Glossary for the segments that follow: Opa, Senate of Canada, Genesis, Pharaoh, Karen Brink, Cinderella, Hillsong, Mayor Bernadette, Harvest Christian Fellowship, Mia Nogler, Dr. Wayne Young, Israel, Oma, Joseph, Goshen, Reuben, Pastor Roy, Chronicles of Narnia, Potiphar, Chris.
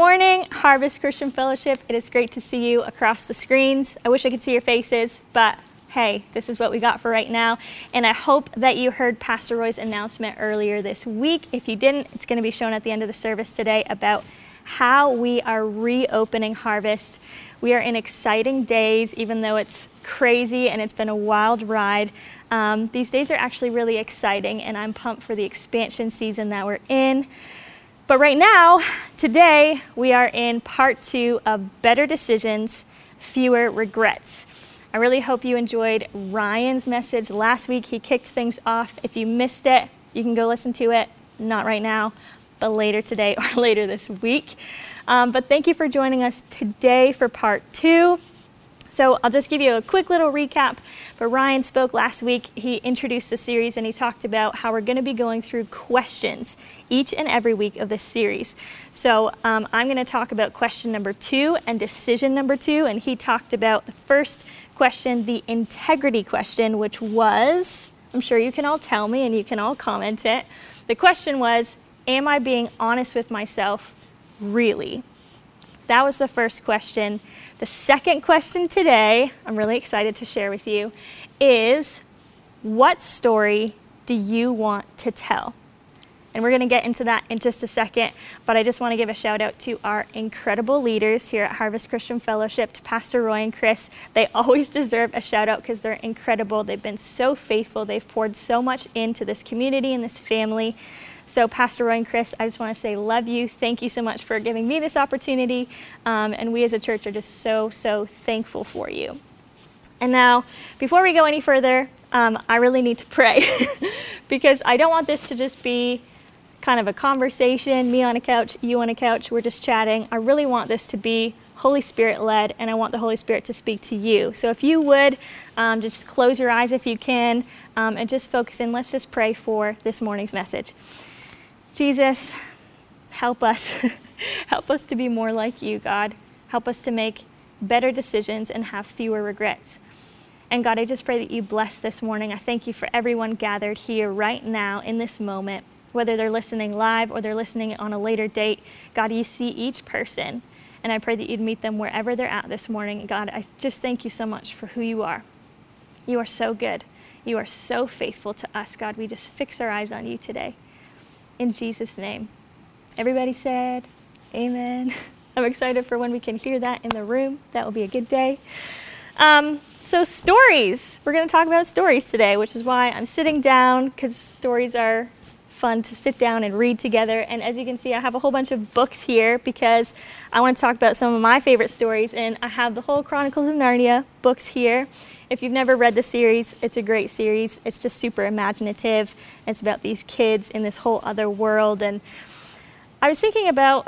morning, Harvest Christian Fellowship. It is great to see you across the screens. I wish I could see your faces, but hey, this is what we got for right now. And I hope that you heard Pastor Roy's announcement earlier this week. If you didn't, it's going to be shown at the end of the service today about how we are reopening Harvest. We are in exciting days, even though it's crazy and it's been a wild ride. These days are actually really exciting, and I'm pumped for the expansion season that we're in. But right now, today, we are in part 2 of Better Decisions, Fewer Regrets. I really hope you enjoyed Ryan's message last week. He kicked things off. If you missed it, you can go listen to it. Not right now, but later today or later this week. But thank you for joining us today for part 2. So I'll just give you a quick little recap. But Ryan spoke last week. He introduced the series and he talked about how we're going to be going through questions each and every week of this series. So I'm going to talk about question number 2 and decision number 2. And he talked about the first question, the integrity question, which was, I'm sure you can all tell me and you can all comment it. The question was, am I being honest with myself, really? That was the first question. The second question today, I'm really excited to share with you, is what story do you want to tell? And we're going to get into that in just a second, but I just want to give a shout out to our incredible leaders here at Harvest Christian Fellowship, to Pastor Roy and Chris. They always deserve a shout out because they're incredible. They've been so faithful. They've poured so much into this community and this family. So Pastor Roy and Chris, I just want to say love you. Thank you so much for giving me this opportunity. And we as a church are just so, so thankful for you. And now, before we go any further, I really need to pray because I don't want this to just be kind of a conversation, me on a couch, you on a couch, we're just chatting. I really want this to be Holy Spirit led, and I want the Holy Spirit to speak to you. So if you would, just close your eyes if you can, and just focus in. Let's just pray for this morning's message. Jesus, help us. Help us to be more like you, God. Help us to make better decisions and have fewer regrets. And God, I just pray that you bless this morning. I thank you for everyone gathered here right now in this moment, whether they're listening live or they're listening on a later date. God, you see each person. And I pray that you'd meet them wherever they're at this morning. God, I just thank you so much for who you are. You are so good. You are so faithful to us, God. We just fix our eyes on you today. In Jesus' name. Everybody said, amen. I'm excited for when we can hear that in the room. That will be a good day. So stories. We're going to talk about stories today, which is why I'm sitting down, because stories are fun to sit down and read together. And as you can see, I have a whole bunch of books here because I want to talk about some of my favorite stories. And I have the whole Chronicles of Narnia books here. If you've never read the series, it's a great series. It's just super imaginative. It's about these kids in this whole other world. And I was thinking about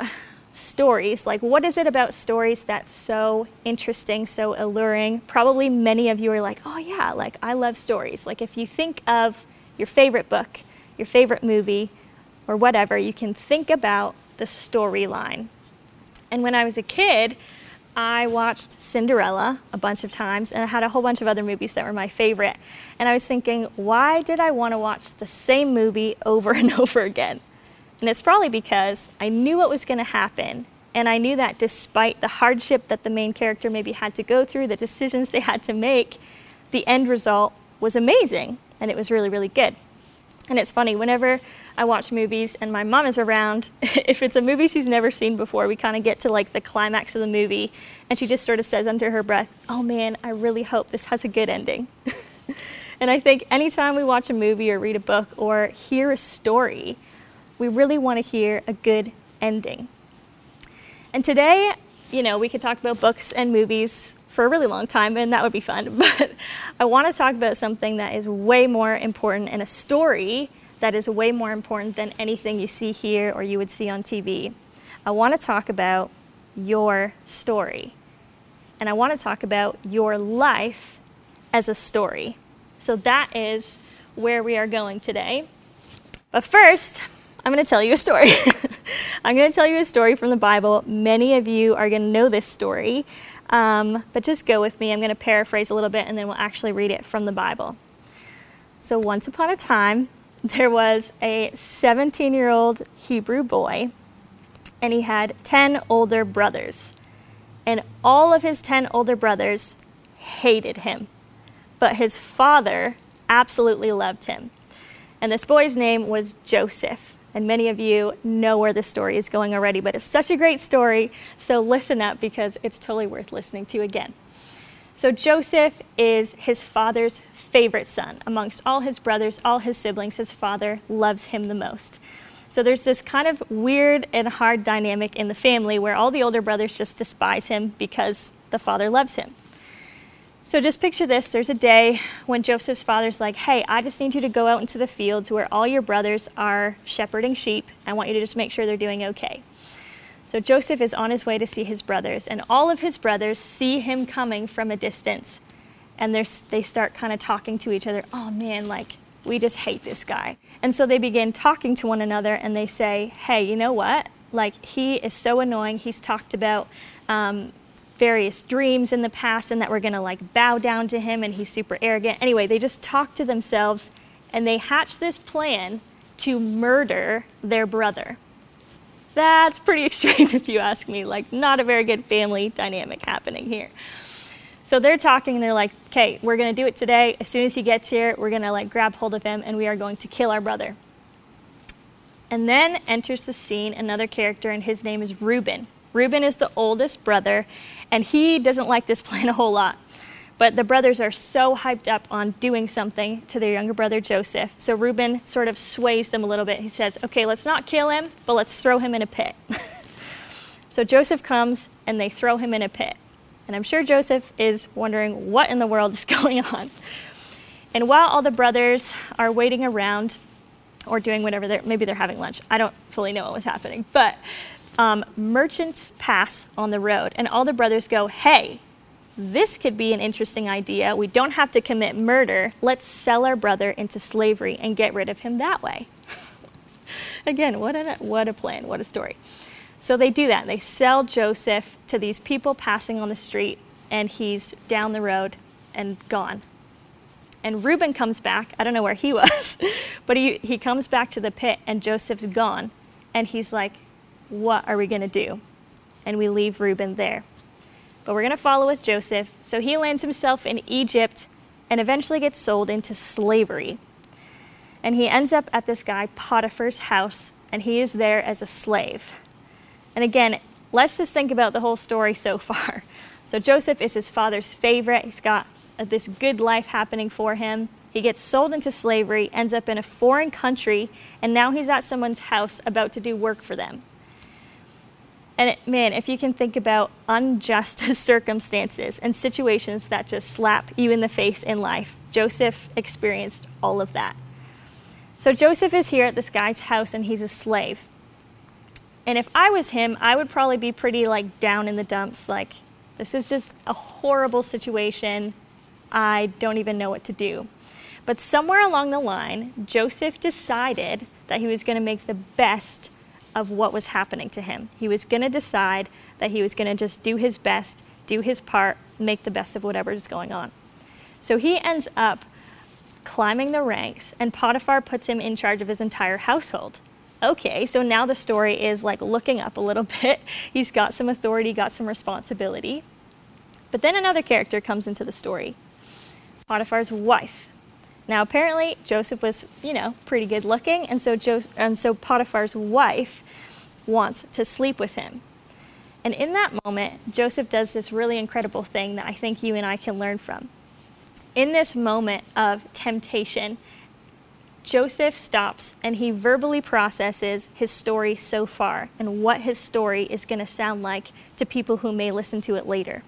stories, like what is it about stories that's so interesting, so alluring? Probably many of you are like, oh yeah, like I love stories. Like if you think of your favorite book, your favorite movie, or whatever, you can think about the storyline. And when I was a kid, I watched Cinderella a bunch of times, and I had a whole bunch of other movies that were my favorite. And I was thinking, why did I want to watch the same movie over and over again? And it's probably because I knew what was going to happen. And I knew that despite the hardship that the main character maybe had to go through, the decisions they had to make, the end result was amazing. And it was really, really good. And it's funny, whenever I watch movies and my mom is around, if it's a movie she's never seen before, we kind of get to like the climax of the movie and she just sort of says under her breath, oh man, I really hope this has a good ending. And I think anytime we watch a movie or read a book or hear a story, we really want to hear a good ending. And today, you know, we could talk about books and movies for a really long time, and that would be fun, but I want to talk about something that is way more important and a story that is way more important than anything you see here or you would see on TV. I want to talk about your story, and I want to talk about your life as a story. So that is where we are going today. But first, I'm going to tell you a story. I'm going to tell you a story from the Bible. Many of you are going to know this story. But just go with me. I'm going to paraphrase a little bit and then we'll actually read it from the Bible. So once upon a time, there was a 17-year-old Hebrew boy and he had 10 older brothers. And all of his 10 older brothers hated him, but his father absolutely loved him. And this boy's name was Joseph. And many of you know where this story is going already, but it's such a great story, so listen up because it's totally worth listening to again. So Joseph is his father's favorite son. Amongst all his brothers, all his siblings, his father loves him the most. So there's this kind of weird and hard dynamic in the family where all the older brothers just despise him because the father loves him. So just picture this. There's a day when Joseph's father's like, hey, I just need you to go out into the fields where all your brothers are shepherding sheep. I want you to just make sure they're doing okay. So Joseph is on his way to see his brothers, and all of his brothers see him coming from a distance, and they start kind of talking to each other. Oh man, like, we just hate this guy. And so they begin talking to one another, and they say, hey, you know what? Like, he is so annoying. He's talked about various dreams in the past and that we're going to, like, bow down to him, and he's super arrogant. Anyway, they just talk to themselves, and they hatch this plan to murder their brother. That's pretty extreme if you ask me, like, not a very good family dynamic happening here. So they're talking and they're like, okay, we're gonna do it today. As soon as he gets here, we're gonna like grab hold of him and we are going to kill our brother. And then enters the scene another character, and his name is Reuben. Reuben is the oldest brother, and he doesn't like this plan a whole lot. But the brothers are so hyped up on doing something to their younger brother, Joseph. So Reuben sort of sways them a little bit. He says, okay, let's not kill him, but let's throw him in a pit. So Joseph comes and they throw him in a pit. And I'm sure Joseph is wondering what in the world is going on. And while all the brothers are waiting around or doing whatever, maybe they're having lunch. I don't fully know what was happening, but merchants pass on the road, and all the brothers go, hey, this could be an interesting idea. We don't have to commit murder. Let's sell our brother into slavery and get rid of him that way. Again, what a plan, what a story. So they do that. They sell Joseph to these people passing on the street, and he's down the road and gone. And Reuben comes back. I don't know where he was, but he comes back to the pit, and Joseph's gone. And he's like, what are we going to do? And we leave Reuben there. But we're going to follow with Joseph. So he lands himself in Egypt and eventually gets sold into slavery. And he ends up at this guy Potiphar's house, and he is there as a slave. And again, let's just think about the whole story so far. So Joseph is his father's favorite. He's got this good life happening for him. He gets sold into slavery, ends up in a foreign country, and now he's at someone's house about to do work for them. And man, if you can think about unjust circumstances and situations that just slap you in the face in life, Joseph experienced all of that. So Joseph is here at this guy's house, and he's a slave. And if I was him, I would probably be pretty like down in the dumps, like, this is just a horrible situation. I don't even know what to do. But somewhere along the line, Joseph decided that he was going to make the best of what was happening to him. He was going to decide that he was going to just do his best, do his part, make the best of whatever is going on. So he ends up climbing the ranks, and Potiphar puts him in charge of his entire household. Okay, so now the story is like looking up a little bit. He's got some authority, got some responsibility. But then another character comes into the story, Potiphar's wife. Now, apparently, Joseph was, pretty good looking, and so Potiphar's wife wants to sleep with him. And in that moment, Joseph does this really incredible thing that I think you and I can learn from. In this moment of temptation, Joseph stops and he verbally processes his story so far and what his story is going to sound like to people who may listen to it later.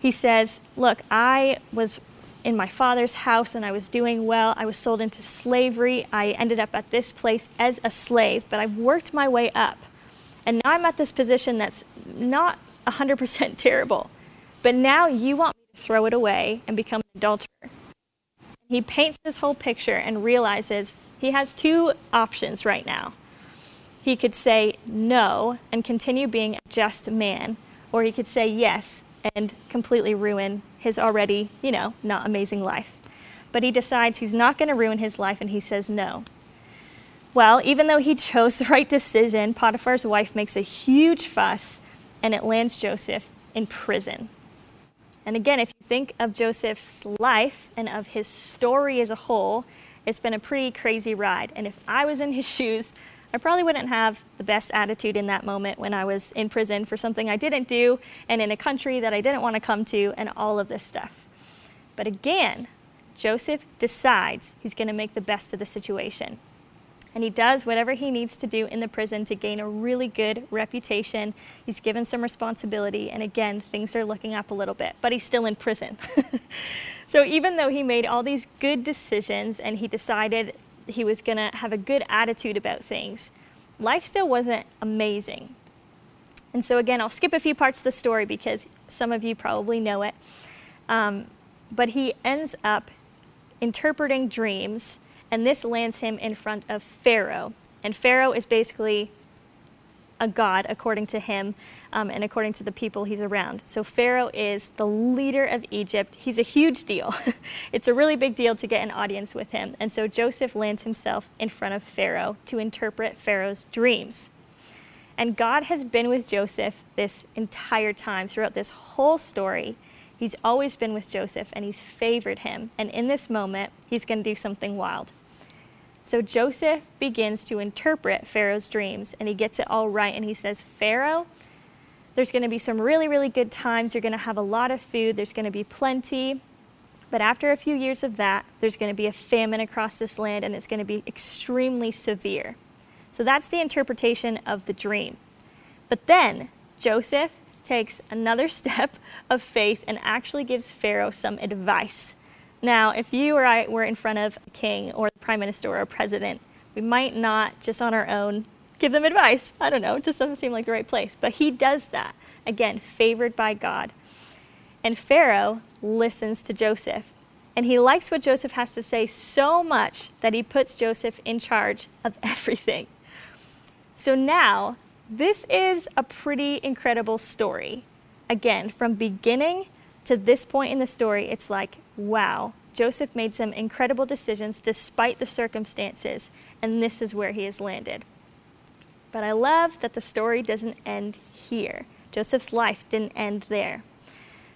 He says, look, I was in my father's house and I was doing well. I was sold into slavery. I ended up at this place as a slave, but I've worked my way up. And now I'm at this position that's not 100% terrible, but now you want me to throw it away and become an adulterer. He paints this whole picture and realizes he has two options right now. He could say no and continue being a just man, or he could say yes and completely ruin his already, not amazing life. But he decides he's not going to ruin his life, and he says no. Well, even though he chose the right decision, Potiphar's wife makes a huge fuss, and it lands Joseph in prison. And again, if you think of Joseph's life and of his story as a whole, it's been a pretty crazy ride. And if I was in his shoes, I probably wouldn't have the best attitude in that moment when I was in prison for something I didn't do and in a country that I didn't want to come to and all of this stuff. But again, Joseph decides he's going to make the best of the situation. And he does whatever he needs to do in the prison to gain a really good reputation. He's given some responsibility, and again, things are looking up a little bit, but he's still in prison. So even though he made all these good decisions and he decided he was going to have a good attitude about things, life still wasn't amazing. And so again, I'll skip a few parts of the story because some of you probably know it. But he ends up interpreting dreams, and this lands him in front of Pharaoh. And Pharaoh is basically a god, according to him, and according to the people he's around. So Pharaoh is the leader of Egypt. He's a huge deal. It's a really big deal to get an audience with him. And so Joseph lands himself in front of Pharaoh to interpret Pharaoh's dreams. And God has been with Joseph this entire time, throughout this whole story. He's always been with Joseph, and he's favored him. And in this moment, he's going to do something wild. So Joseph begins to interpret Pharaoh's dreams, and he gets it all right, and he says, Pharaoh, there's going to be some really, really good times. You're going to have a lot of food. There's going to be plenty. But after a few years of that, there's going to be a famine across this land, and it's going to be extremely severe. So that's the interpretation of the dream. But then Joseph takes another step of faith and actually gives Pharaoh some advice. Now, if you or I were in front of a king or the prime minister or a president, we might not just on our own give them advice. I don't know, it just doesn't seem like the right place. But he does that, again, favored by God. And Pharaoh listens to Joseph. And he likes what Joseph has to say so much that he puts Joseph in charge of everything. So now, this is a pretty incredible story. Again, from beginning to this point in the story, it's like, wow, Joseph made some incredible decisions despite the circumstances, and this is where he has landed. But I love that the story doesn't end here. Joseph's life didn't end there.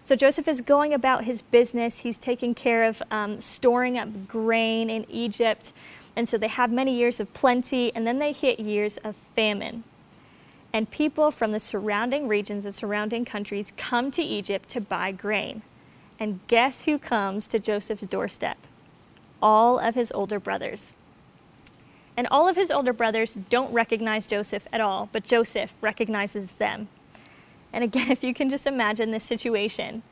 So Joseph is going about his business. He's taking care of storing up grain in Egypt, and so they have many years of plenty, and then they hit years of famine. And people from the surrounding regions and surrounding countries come to Egypt to buy grain. And guess who comes to Joseph's doorstep? All of his older brothers. And all of his older brothers don't recognize Joseph at all, but Joseph recognizes them. And again, if you can just imagine this situation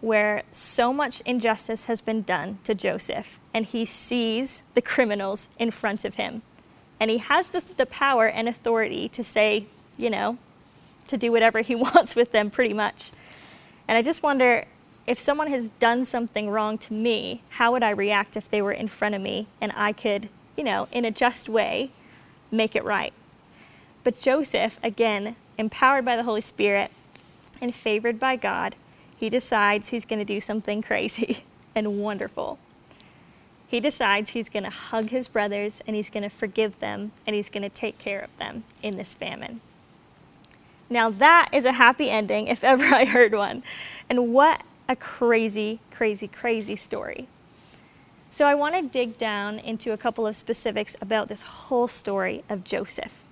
where so much injustice has been done to Joseph, and he sees the criminals in front of him. And he has the power and authority to say, you know, to do whatever he wants with them pretty much. And I just wonder, if someone has done something wrong to me, how would I react if they were in front of me and I could, you know, in a just way, make it right? But Joseph, again, empowered by the Holy Spirit and favored by God, he decides he's going to do something crazy and wonderful. He decides he's going to hug his brothers and he's going to forgive them and he's going to take care of them in this famine. Now that is a happy ending if ever I heard one. And what a crazy, crazy, crazy story. So I want to dig down into a couple of specifics about this whole story of Joseph.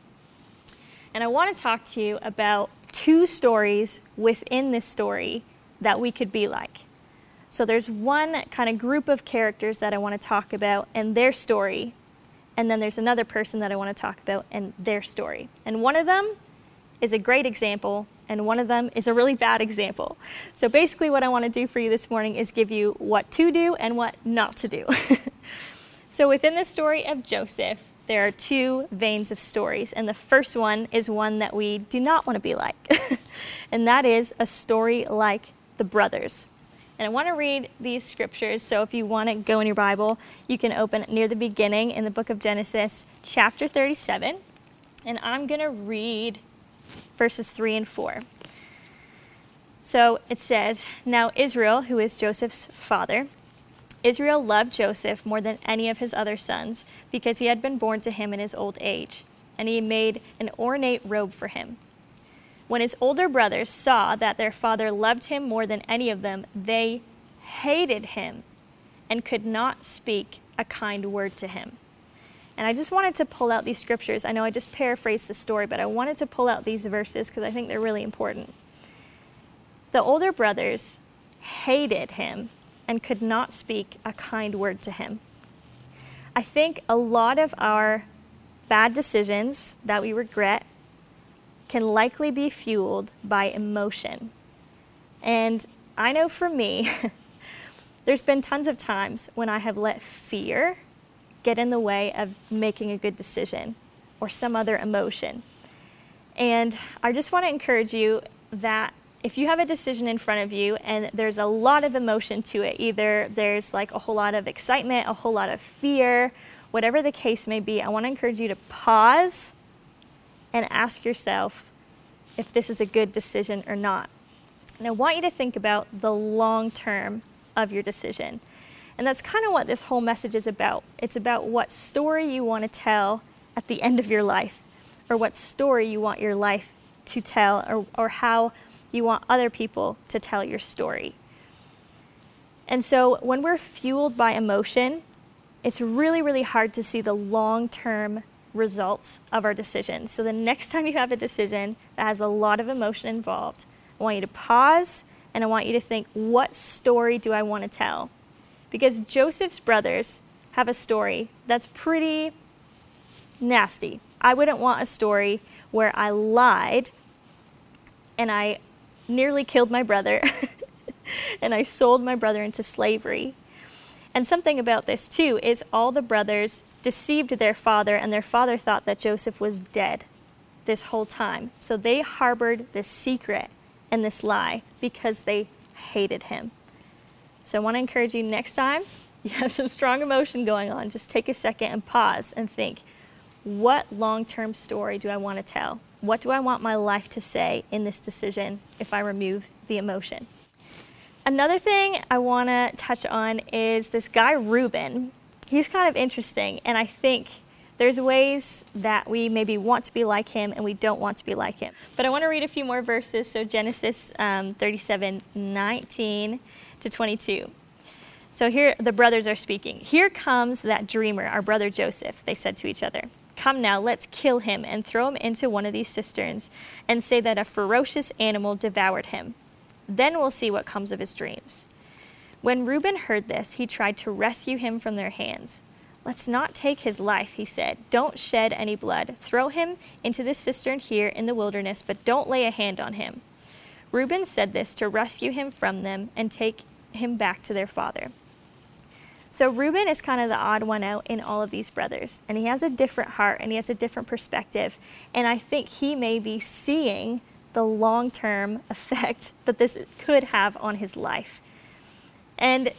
And I want to talk to you about two stories within this story that we could be like. So there's one kind of group of characters that I want to talk about and their story. And then there's another person that I want to talk about and their story. And one of them is a great example, and one of them is a really bad example. So basically what I want to do for you this morning is give you what to do and what not to do. So within the story of Joseph, there are two veins of stories, and the first one is one that we do not want to be like, and that is a story like the brothers. And I want to read these scriptures, so if you want to go in your Bible, you can open near the beginning in the book of Genesis, chapter 37, and I'm going to read verses 3 and 4. So it says, Now Israel, who is Joseph's father, Israel loved Joseph more than any of his other sons because he had been born to him in his old age, and he made an ornate robe for him. When his older brothers saw that their father loved him more than any of them, they hated him and could not speak a kind word to him. And I just wanted to pull out these scriptures. I know I just paraphrased the story, but I wanted to pull out these verses because I think they're really important. The older brothers hated him and could not speak a kind word to him. I think a lot of our bad decisions that we regret can likely be fueled by emotion. And I know for me, there's been tons of times when I have let fear get in the way of making a good decision or some other emotion. And I just want to encourage you that if you have a decision in front of you and there's a lot of emotion to it, either there's like a whole lot of excitement, a whole lot of fear, whatever the case may be, I want to encourage you to pause and ask yourself if this is a good decision or not. And I want you to think about the long term of your decision. And that's kind of what this whole message is about. It's about what story you want to tell at the end of your life, or what story you want your life to tell, or how you want other people to tell your story. And so when we're fueled by emotion, it's really, really hard to see the long-term results of our decisions. So the next time you have a decision that has a lot of emotion involved, I want you to pause and I want you to think, what story do I want to tell? Because Joseph's brothers have a story that's pretty nasty. I wouldn't want a story where I lied and I nearly killed my brother and I sold my brother into slavery. And something about this too is all the brothers deceived their father, and their father thought that Joseph was dead this whole time. So they harbored this secret and this lie because they hated him. So I want to encourage you, next time you have some strong emotion going on, just take a second and pause and think, what long-term story do I want to tell? What do I want my life to say in this decision if I remove the emotion? Another thing I want to touch on is this guy Reuben. He's kind of interesting, and I think there's ways that we maybe want to be like him and we don't want to be like him. But I want to read a few more verses, so Genesis 37:19-22. So here the brothers are speaking. "Here comes that dreamer, our brother Joseph," they said to each other. "Come now, let's kill him and throw him into one of these cisterns and say that a ferocious animal devoured him. Then we'll see what comes of his dreams." When Reuben heard this, he tried to rescue him from their hands. "Let's not take his life," he said. "Don't shed any blood. Throw him into this cistern here in the wilderness, but don't lay a hand on him." Reuben said this to rescue him from them and take him back to their father. So Reuben is kind of the odd one out in all of these brothers, and he has a different heart and he has a different perspective. And I think he may be seeing the long-term effect that this could have on his life. And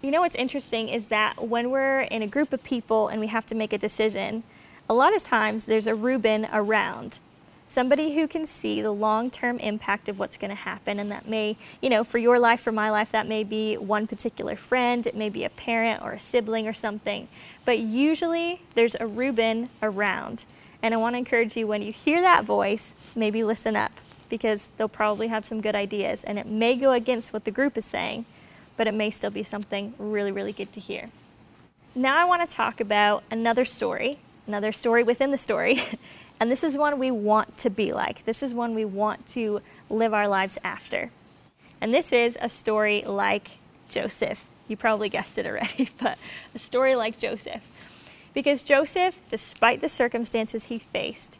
you know what's interesting is that when we're in a group of people and we have to make a decision, a lot of times there's a Reuben around, somebody who can see the long-term impact of what's going to happen. And that may, you know, for your life, for my life, that may be one particular friend, it may be a parent or a sibling or something, but usually there's a Reuben around. And I want to encourage you, when you hear that voice, maybe listen up, because they'll probably have some good ideas, and it may go against what the group is saying, but it may still be something really, really good to hear. Now I want to talk about another story within the story. And this is one we want to be like. This is one we want to live our lives after. And this is a story like Joseph. You probably guessed it already, but a story like Joseph. Because Joseph, despite the circumstances he faced,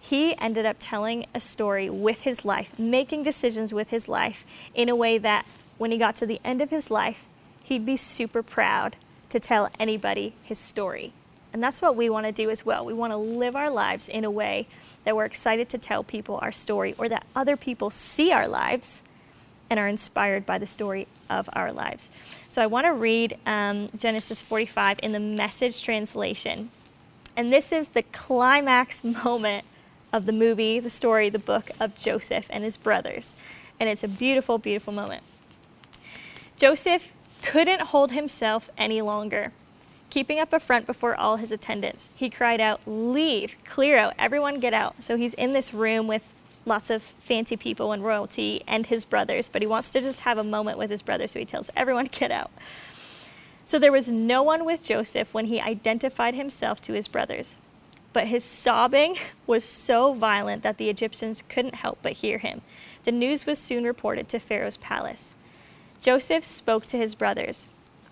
he ended up telling a story with his life, making decisions with his life in a way that when he got to the end of his life, he'd be super proud to tell anybody his story. And that's what we want to do as well. We want to live our lives in a way that we're excited to tell people our story, or that other people see our lives and are inspired by the story of our lives. So I want to read Genesis 45 in the Message translation. And this is the climax moment of the movie, the story, the book of Joseph and his brothers. And it's a beautiful, beautiful moment. Joseph couldn't hold himself any longer. Keeping up a front before all his attendants, he cried out, "Leave, clear out, everyone get out." So he's in this room with lots of fancy people and royalty and his brothers, but he wants to just have a moment with his brothers, so he tells everyone, "Get out." So there was no one with Joseph when he identified himself to his brothers. But his sobbing was so violent that the Egyptians couldn't help but hear him. The news was soon reported to Pharaoh's palace. Joseph spoke to his brothers.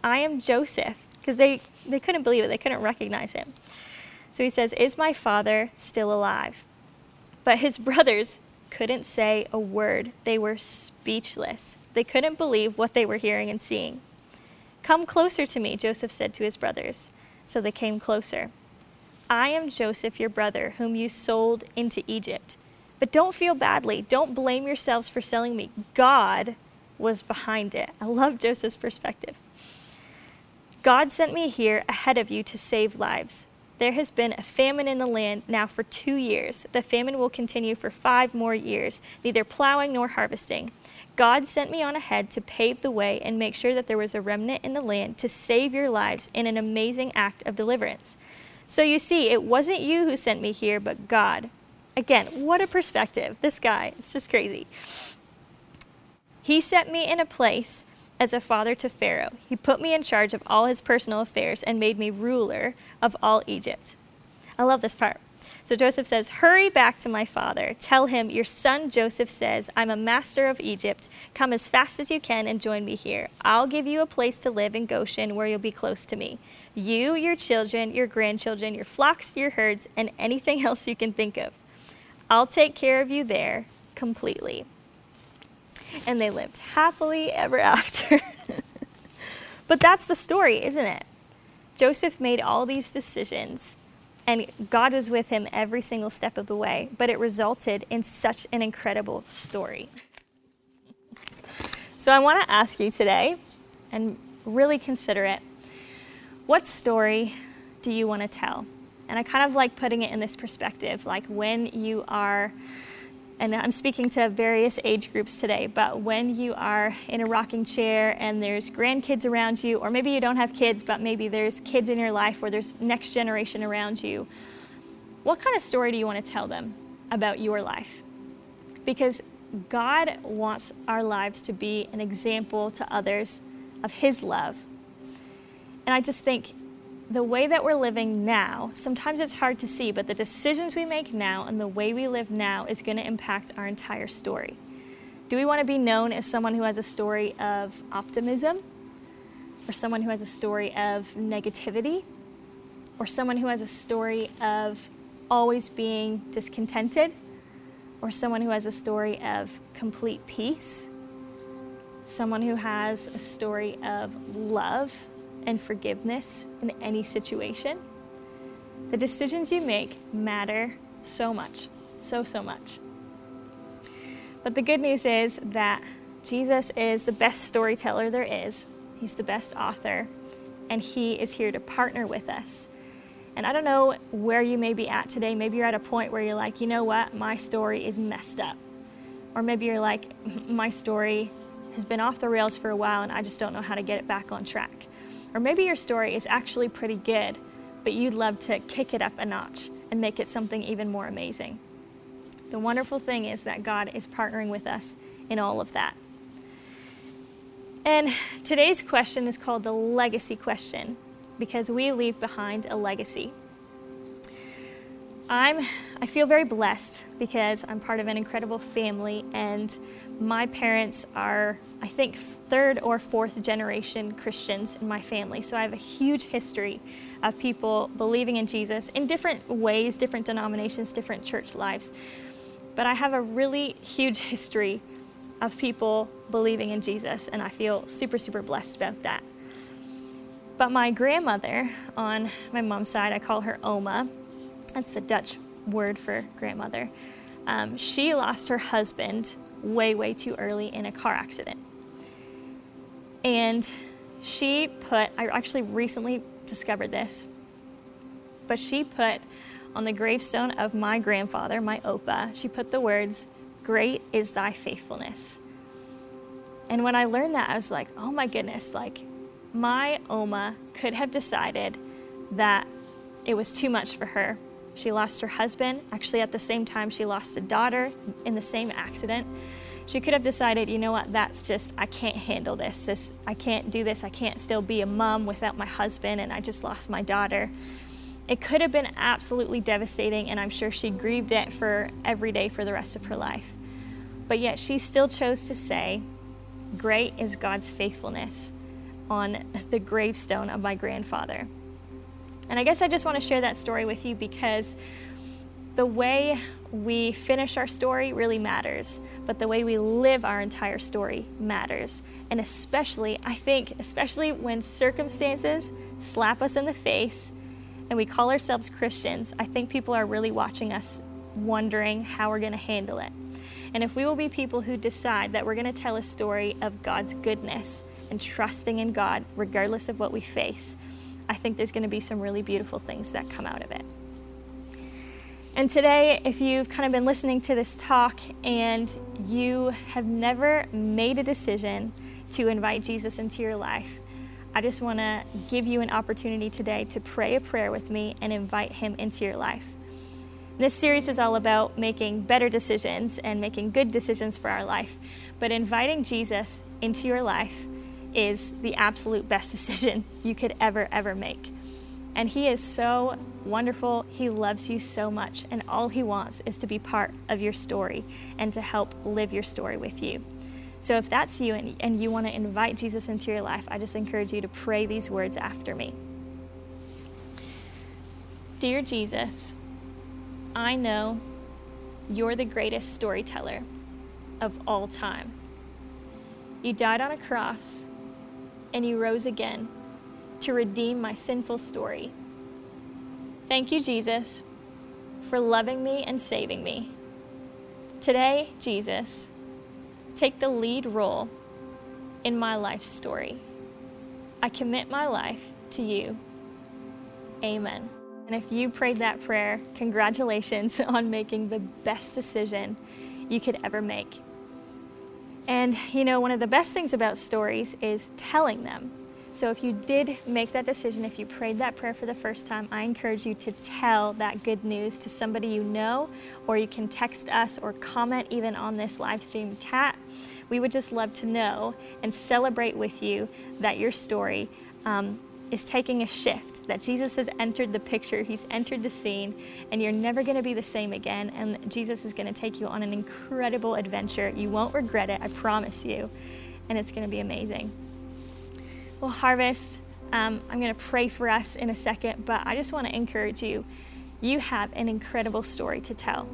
"I am Joseph," because they couldn't believe it. They couldn't recognize him. So he says, "Is my father still alive?" But his brothers couldn't say a word. They were speechless. They couldn't believe what they were hearing and seeing. "Come closer to me," Joseph said to his brothers. So they came closer. "I am Joseph, your brother, whom you sold into Egypt. But don't feel badly. Don't blame yourselves for selling me. God was behind it." I love Joseph's perspective. "God sent me here ahead of you to save lives. There has been a famine in the land now for 2 years. The famine will continue for 5 more years, neither plowing nor harvesting. God sent me on ahead to pave the way and make sure that there was a remnant in the land to save your lives in an amazing act of deliverance. So you see, it wasn't you who sent me here, but God." Again, what a perspective. This guy, it's just crazy. "He set me in a place as a father to Pharaoh. He put me in charge of all his personal affairs and made me ruler of all Egypt." I love this part. So Joseph says, "Hurry back to my father. Tell him, your son Joseph says, I'm a master of Egypt. Come as fast as you can and join me here. I'll give you a place to live in Goshen where you'll be close to me. You, your children, your grandchildren, your flocks, your herds, and anything else you can think of. I'll take care of you there completely." And they lived happily ever after. But that's the story, isn't it? Joseph made all these decisions, and God was with him every single step of the way, but it resulted in such an incredible story. So I want to ask you today, and really consider it, what story do you want to tell? And I kind of like putting it in this perspective, like when you are, and I'm speaking to various age groups today, but when you are in a rocking chair and there's grandkids around you, or maybe you don't have kids, but maybe there's kids in your life or there's next generation around you, what kind of story do you want to tell them about your life? Because God wants our lives to be an example to others of His love. And I just think the way that we're living now, sometimes it's hard to see, but the decisions we make now and the way we live now is going to impact our entire story. Do we want to be known as someone who has a story of optimism, or someone who has a story of negativity, or someone who has a story of always being discontented, or someone who has a story of complete peace, someone who has a story of love and forgiveness in any situation? The decisions you make matter so much, so much. But the good news is that Jesus is the best storyteller there is. He's the best author, and He is here to partner with us. And I don't know where you may be at today. Maybe you're at a point where you're like, you know what, my story is messed up. Or maybe you're like, my story has been off the rails for a while and I just don't know how to get it back on track. Or maybe your story is actually pretty good, but you'd love to kick it up a notch and make it something even more amazing. The wonderful thing is that God is partnering with us in all of that. And today's question is called the legacy question, because we leave behind a legacy. I feel very blessed because I'm part of an incredible family, and my parents are, I think, 3rd or 4th generation Christians in my family. So I have a huge history of people believing in Jesus in different ways, different denominations, different church lives. But I have a really huge history of people believing in Jesus, and I feel super blessed about that. But my grandmother on my mom's side, I call her Oma. That's the Dutch word for grandmother. She lost her husband way too early in a car accident. And she put, I actually recently discovered this, but she put on the gravestone of my grandfather, my Opa, she put the words, "Great is thy faithfulness." And when I learned that, I was like, oh my goodness, like my Oma could have decided that it was too much for her. She lost her husband. Actually, at the same time, she lost a daughter in the same accident. She could have decided, you know what, that's just, I can't handle this. I can't do this. I can't still be a mom without my husband, and I just lost my daughter. It could have been absolutely devastating, and I'm sure she grieved it for every day for the rest of her life. But yet she still chose to say, great is God's faithfulness, on the gravestone of my grandfather. And I guess I just want to share that story with you because the way we finish our story really matters, but the way we live our entire story matters. And especially, I think, especially when circumstances slap us in the face and we call ourselves Christians, I think people are really watching us, wondering how we're going to handle it. And if we will be people who decide that we're going to tell a story of God's goodness and trusting in God regardless of what we face, I think there's going to be some really beautiful things that come out of it. And today, if you've kind of been listening to this talk and you have never made a decision to invite Jesus into your life, I just want to give you an opportunity today to pray a prayer with me and invite him into your life. This series is all about making better decisions and making good decisions for our life, but inviting Jesus into your life is the absolute best decision you could ever make. And he is so wonderful. He loves you so much, and all he wants is to be part of your story and to help live your story with you. So if that's you and you want to invite Jesus into your life, I just encourage you to pray these words after me. Dear Jesus, I know you're the greatest storyteller of all time. You died on a cross and you rose again to redeem my sinful story. Thank you, Jesus, for loving me and saving me. Today, Jesus, take the lead role in my life story. I commit my life to you. Amen. And if you prayed that prayer, congratulations on making the best decision you could ever make. And you know, one of the best things about stories is telling them. So if you did make that decision, if you prayed that prayer for the first time, I encourage you to tell that good news to somebody you know, or you can text us or comment even on this live stream chat. We would just love to know and celebrate with you that your story is taking a shift, that Jesus has entered the picture, he's entered the scene, and you're never going to be the same again, and Jesus is going to take you on an incredible adventure. You won't regret it, I promise you, and it's going to be amazing. Well, Harvest, I'm going to pray for us in a second, but I just want to encourage you. You have an incredible story to tell.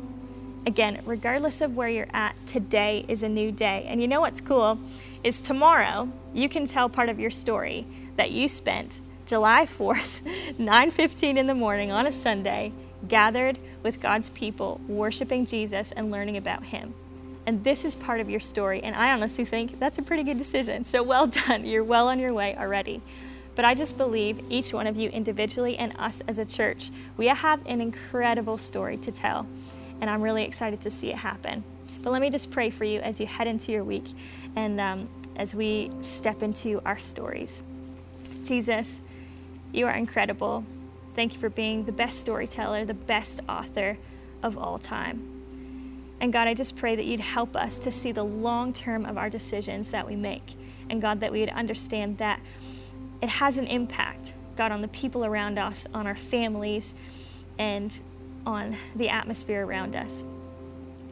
Again, regardless of where you're at, today is a new day, and you know what's cool is tomorrow you can tell part of your story that you spent July 4th, 9:15 in the morning on a Sunday, gathered with God's people, worshiping Jesus and learning about him. And this is part of your story, and I honestly think that's a pretty good decision. So well done, you're well on your way already. But I just believe each one of you individually and us as a church, we have an incredible story to tell, and I'm really excited to see it happen. But let me just pray for you as you head into your week and as we step into our stories. Jesus, you are incredible. Thank you for being the best storyteller, the best author of all time. And God, I just pray that you'd help us to see the long term of our decisions that we make. And God, that we would understand that it has an impact, God, on the people around us, on our families, and on the atmosphere around us.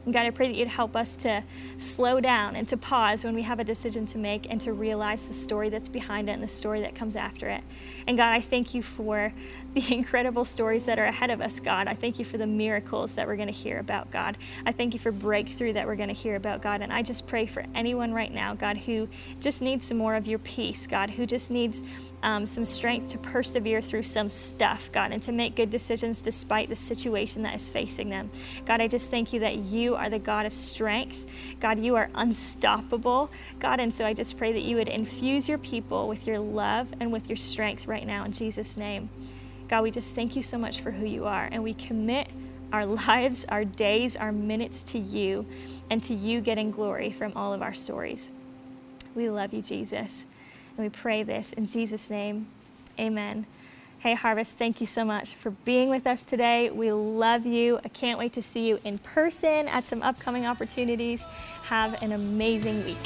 And God, I pray that you'd help us to slow down and to pause when we have a decision to make and to realize the story that's behind it and the story that comes after it. And God, I thank you for the incredible stories that are ahead of us, God. I thank you for the miracles that we're going to hear about, God. I thank you for breakthrough that we're going to hear about, God. And I just pray for anyone right now, God, who just needs some more of your peace, God, who just needs some strength to persevere through some stuff, God, and to make good decisions despite the situation that is facing them. God, I just thank you that you are the God of strength. God, you are unstoppable, God, and so I just pray that you would infuse your people with your love and with your strength right now in Jesus' name. God, we just thank you so much for who you are, and we commit our lives, our days, our minutes to you, and to you getting glory from all of our stories. We love you, Jesus. And we pray this in Jesus' name, amen. Hey, Harvest, thank you so much for being with us today. We love you. I can't wait to see you in person at some upcoming opportunities. Have an amazing week.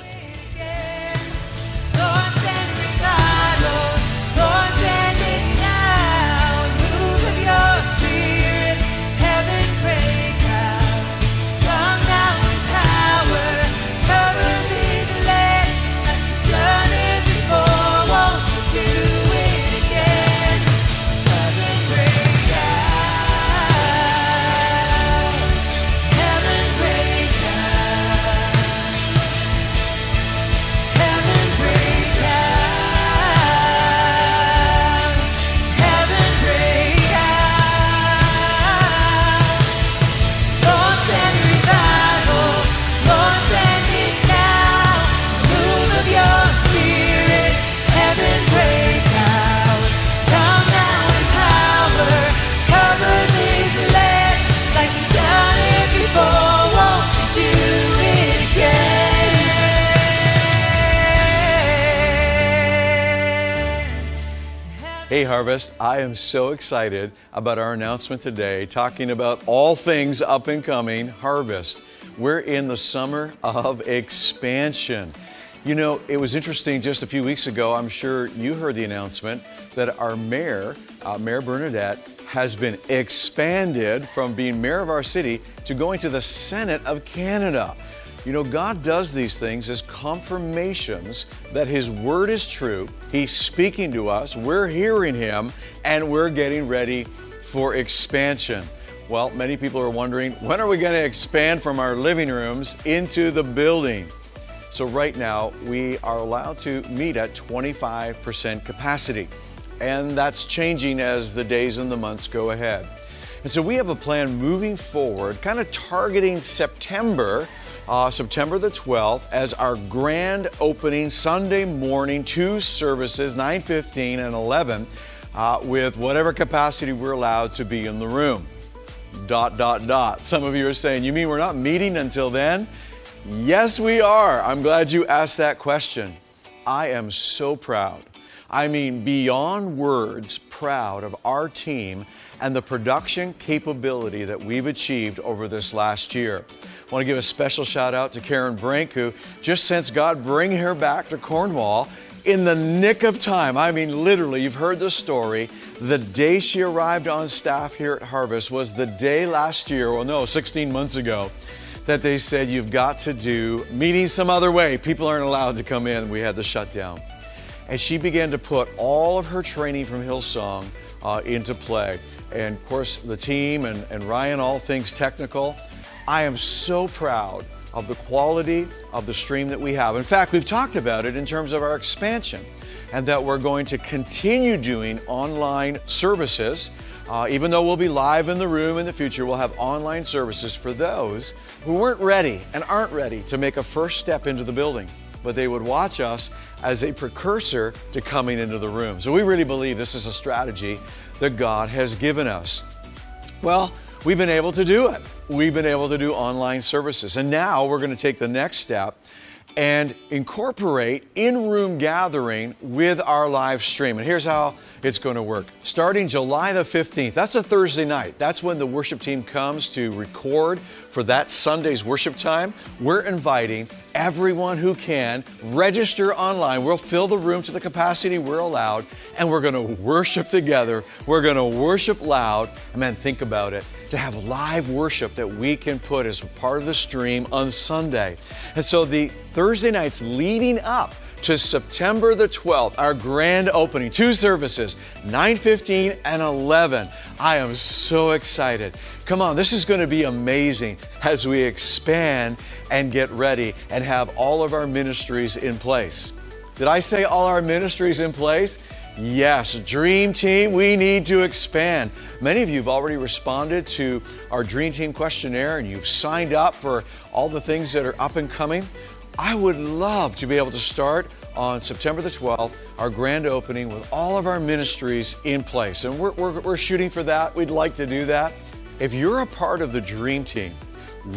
Hey Harvest, I am so excited about our announcement today, talking about all things up and coming Harvest. We're in the summer of expansion. You know, it was interesting just a few weeks ago, I'm sure you heard the announcement that our mayor, Mayor Bernadette, has been expanded from being mayor of our city to going to the Senate of Canada. You know, God does these things as confirmations that His Word is true. He's speaking to us, we're hearing Him, and we're getting ready for expansion. Well, many people are wondering, when are we going to expand from our living rooms into the building? So right now, we are allowed to meet at 25% capacity, and that's changing as the days and the months go ahead. And so we have a plan moving forward, kind of targeting September the 12th as our grand opening Sunday morning, two services, 9:15 and 11, with whatever capacity we're allowed to be in the room. ... Some of you are saying, you mean we're not meeting until then? Yes, we are. I'm glad you asked that question. I am so proud. I mean, beyond words, proud of our team and the production capability that we've achieved over this last year. I want to give a special shout out to Karen Brink, who just sensed God bring her back to Cornwall in the nick of time. I mean, literally, you've heard the story. The day she arrived on staff here at Harvest was the day last year, 16 months ago, that they said, you've got to do meetings some other way. People aren't allowed to come in. We had to shut down. And she began to put all of her training from Hillsong into play. And of course, the team and Ryan, all things technical. I am so proud of the quality of the stream that we have. In fact, we've talked about it in terms of our expansion and that we're going to continue doing online services. Even though we'll be live in the room in the future, we'll have online services for those who weren't ready and aren't ready to make a first step into the building, but they would watch us as a precursor to coming into the room. So we really believe this is a strategy that God has given us. Well, we've been able to do it. We've been able to do online services. And now we're going to take the next step and incorporate in-room gathering with our live stream. And here's how it's going to work. Starting July the 15th, that's a Thursday night. That's when the worship team comes to record for that Sunday's worship time. We're inviting everyone who can register online. We'll fill the room to the capacity we're allowed, and we're going to worship together. We're going to worship loud. And man, think about it, to have live worship that we can put as part of the stream on Sunday. And so the Thursday nights leading up to September the 12th, our grand opening, two services, 9:15 and 11. I am so excited. Come on, this is going to be amazing as we expand and get ready and have all of our ministries in place. Did I say all our ministries in place? Yes, Dream Team, we need to expand. Many of you have already responded to our Dream Team questionnaire and you've signed up for all the things that are up and coming. I would love to be able to start on September the 12th, our grand opening with all of our ministries in place. And we're shooting for that. We'd like to do that. If you're a part of the Dream Team,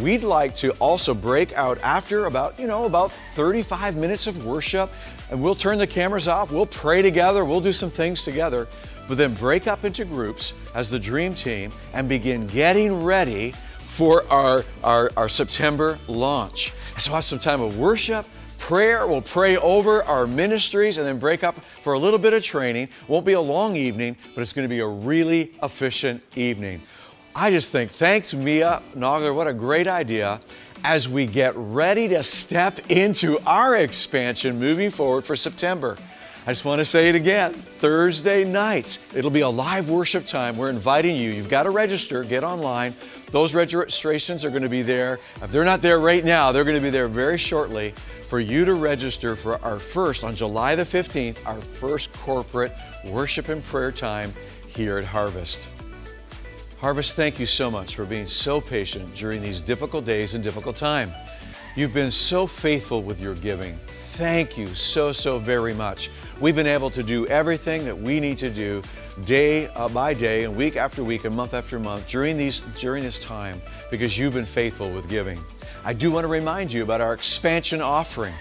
we'd like to also break out after about, about 35 minutes of worship, and we'll turn the cameras off, we'll pray together, we'll do some things together, but then break up into groups as the dream team and begin getting ready for our September launch. So have some time of worship, prayer. We'll pray over our ministries and then break up for a little bit of training. Won't be a long evening, but it's going to be a really efficient evening. I just think, thanks Mia Nogler, what a great idea as we get ready to step into our expansion moving forward for September. I just want to say it again, Thursday nights, it'll be a live worship time. We're inviting you. You've got to register, get online. Those registrations are going to be there. If they're not there right now, they're going to be there very shortly for you to register for our first, on July the 15th, our first corporate worship and prayer time here at Harvest. Harvest, thank you so much for being so patient during these difficult days and difficult time. You've been so faithful with your giving. Thank you so, so very much. We've been able to do everything that we need to do day by day and week after week and month after month during this time because you've been faithful with giving. I do want to remind you about our expansion offering.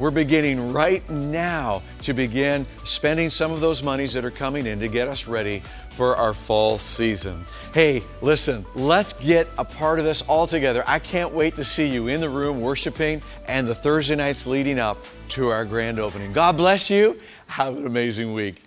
We're beginning right now to begin spending some of those monies that are coming in to get us ready for our fall season. Hey, listen, let's get a part of this all together. I can't wait to see you in the room worshiping and the Thursday nights leading up to our grand opening. God bless you. Have an amazing week.